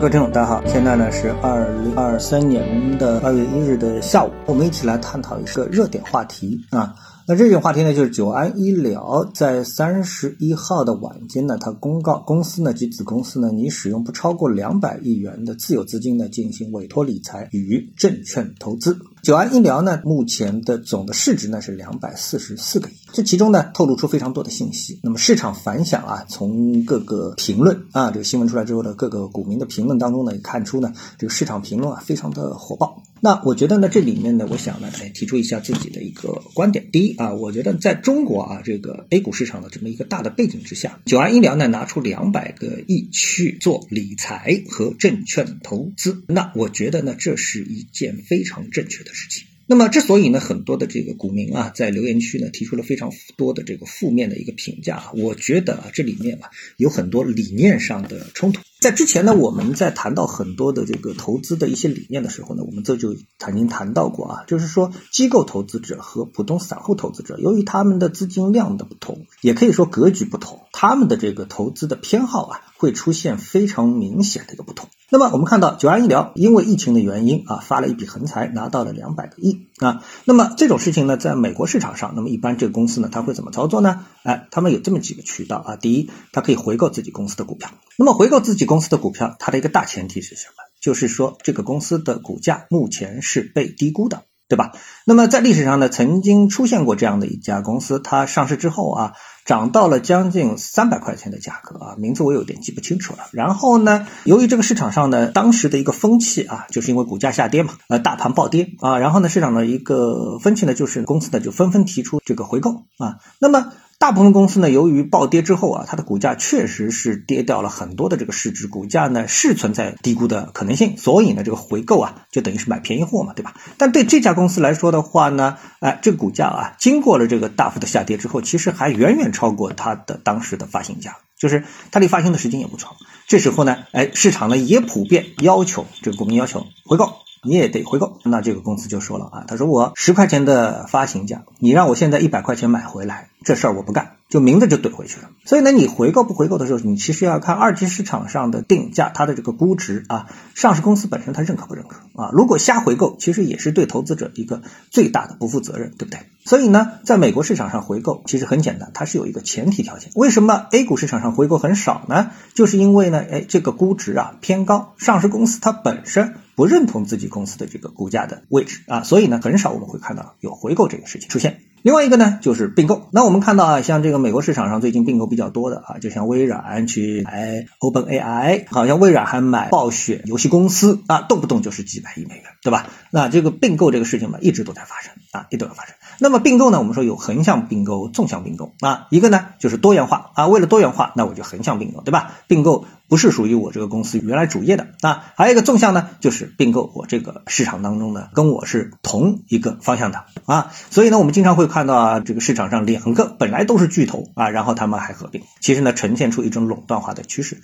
各位听众大家好，现在呢是2023年2月1日的下午，我们一起来探讨一个热点话题啊。那这件话题呢，就是久安医疗在31号的晚间呢，它公告公司呢及子公司呢，你使用不超过200亿元的自有资金呢进行委托理财与证券投资。久安医疗呢，目前的总的市值呢是244个亿，这其中呢透露出非常多的信息。那么市场反响啊，从各个评论啊，这个新闻出来之后的各个股民的评论当中呢，也看出呢这个市场评论啊非常的火爆。那我觉得呢，这里面呢，我想呢，提出一下自己的一个观点。第一啊，我觉得在中国啊这个 A 股市场的这么一个大的背景之下，久安医疗呢拿出200个亿去做理财和证券投资，那我觉得呢，这是一件非常正确的事情。那么之所以呢，很多的这个股民啊，在留言区呢提出了非常多的这个负面的一个评价啊，我觉得啊，这里面啊有很多理念上的冲突。在之前呢，我们在谈到很多的这个投资的一些理念的时候呢，我们这就曾经谈到过啊，就是说机构投资者和普通散户投资者，由于他们的资金量的不同，也可以说格局不同，他们的这个投资的偏好啊，会出现非常明显的一个不同。那么我们看到久安医疗因为疫情的原因啊，发了一笔横财，拿到了200个亿啊。那么这种事情呢，在美国市场上，那么一般这个公司呢，它会怎么操作呢？他们有这么几个渠道啊。第一，它可以回购自己公司的股票。那么回购自己公司的股票，它的一个大前提是什么？就是说这个公司的股价目前是被低估的，对吧？那么在历史上呢，曾经出现过这样的一家公司，它上市之后啊，涨到了将近300块钱的价格啊，名字我有点记不清楚了。然后呢，由于这个市场上呢，当时的一个风气啊，就是因为股价下跌嘛，大盘暴跌啊，然后呢，市场的一个风气呢，就是公司呢就纷纷提出这个回购啊。那么大部分公司呢，由于暴跌之后啊，它的股价确实是跌掉了很多的这个市值，股价呢是存在低估的可能性，所以呢这个回购啊就等于是买便宜货嘛，对吧？但对这家公司来说的话呢，这个股价啊经过了这个大幅的下跌之后，其实还远远超过它的当时的发行价，就是它离发行的时间也不长。这时候呢，市场呢也普遍要求这个股民要求回购。你也得回购，那这个公司就说了啊，他说我10块钱的发行价，你让我现在100块钱买回来，这事儿我不干，就名字就怼回去了。所以呢，你回购不回购的时候，你其实要看二级市场上的定价，它的这个估值啊，上市公司本身它认可不认可啊？如果瞎回购，其实也是对投资者一个最大的不负责任，对不对？所以呢，在美国市场上回购其实很简单，它是有一个前提条件。为什么 A 股市场上回购很少呢？就是因为呢，这个估值啊偏高，上市公司它本身不认同自己公司的这个股价的位置啊，所以呢，很少我们会看到有回购这个事情出现。另外一个呢，就是并购。那我们看到啊，像这个美国市场上最近并购比较多的啊，就像微软去买 OpenAI， 好像微软还买暴雪游戏公司啊，动不动就是几百亿美元，对吧？那这个并购这个事情嘛，一直都在发生啊，一直都在发生。那么并购呢，我们说有横向并购、纵向并购啊，一个呢就是多元化啊，为了多元化，那我就横向并购，对吧？并购不是属于我这个公司原来主业的啊，还有一个纵向呢，就是并购我这个市场当中呢，跟我是同一个方向的啊，所以呢，我们经常会看到啊，这个市场上两个本来都是巨头啊，然后他们还合并，其实呢，呈现出一种垄断化的趋势。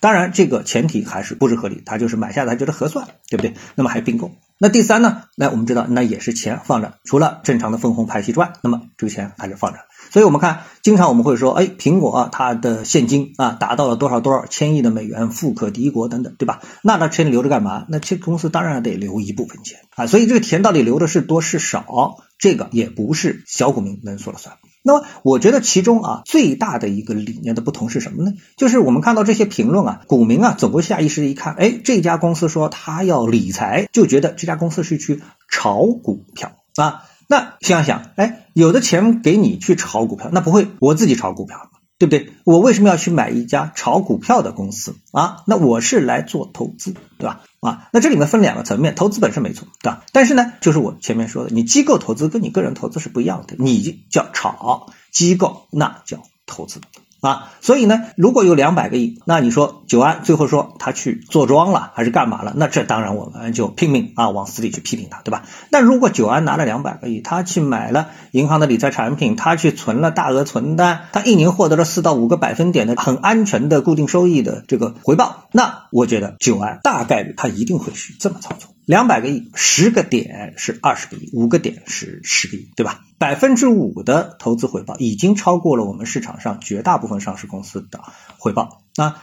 当然，这个前提还是估值合理，他就是买下来觉得合算，对不对？那么还并购。那第三呢？那我们知道，那也是钱放着，除了正常的分红派息之外，那么这个钱还是放着。所以我们看，经常我们会说，苹果啊，它的现金啊达到了多少千亿的美元，富可敌国等等，对吧？那它钱留着干嘛？那这公司当然得留一部分钱啊。所以这个钱到底留的是多是少，这个也不是小股民能说了算。那么我觉得其中啊最大的一个理念的不同是什么呢？就是我们看到这些评论啊，股民啊总会下意识一看，这家公司说他要理财，就觉得这家公司是去炒股票啊。那想想，有的钱给你去炒股票，那不会我自己炒股票，对不对？我为什么要去买一家炒股票的公司啊？那我是来做投资，对吧？啊，那这里面分两个层面，投资本身没错，对吧？但是呢，就是我前面说的，你机构投资跟你个人投资是不一样的，你叫炒，机构那叫投资啊。所以呢，如果有200个亿，那你说久安最后说他去坐庄了还是干嘛了？那这当然我们就拼命啊往死里去批评他，对吧？那如果久安拿了200个亿，他去买了银行的理财产品，他去存了大额存单，他一年获得了4到5个%点的很安全的固定收益的这个回报，那我觉得久安大概率他一定会是这么操作。200个亿 ,10 个点是20个亿 ,5 个点是10个亿，对吧？ 5% 的投资回报已经超过了我们市场上绝大部分上市公司的回报。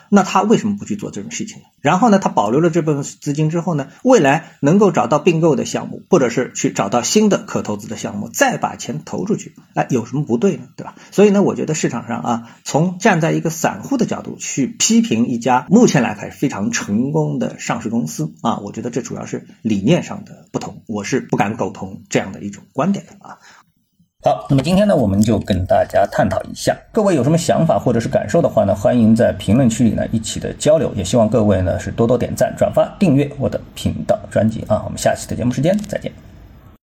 那他为什么不去做这种事情呢？然后呢，他保留了这部分资金之后呢，未来能够找到并购的项目，或者是去找到新的可投资的项目，再把钱投出去，有什么不对呢？对吧？所以呢，我觉得市场上从站在一个散户的角度去批评一家目前来看非常成功的上市公司我觉得这主要是理念上的不同，我是不敢苟同这样的一种观点的好，那么今天呢，我们就跟大家探讨一下。各位有什么想法或者是感受的话呢，欢迎在评论区里呢一起的交流。也希望各位呢是多多点赞、转发、订阅我的频道专辑我们下期的节目时间再见。